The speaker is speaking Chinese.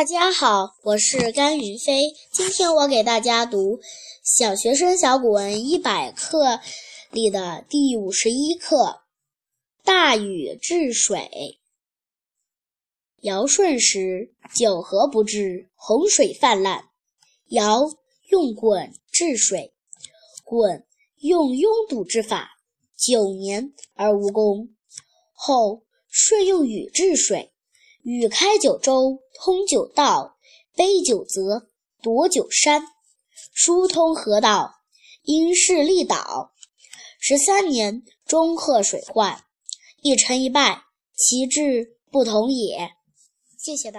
大家好，我是甘云飞。今天我给大家读小学生小古文100课里的第51课《大禹治水》。尧舜时，九河不治，洪水泛滥。尧用鲧治水，鲧用拥堵之法，9年而无功。后舜用禹治水，禹开九州，通九道，背九泽，夺九山，疏通河道，因势利导。13年，中壑水患，一成一败，其志不同也。谢谢大家。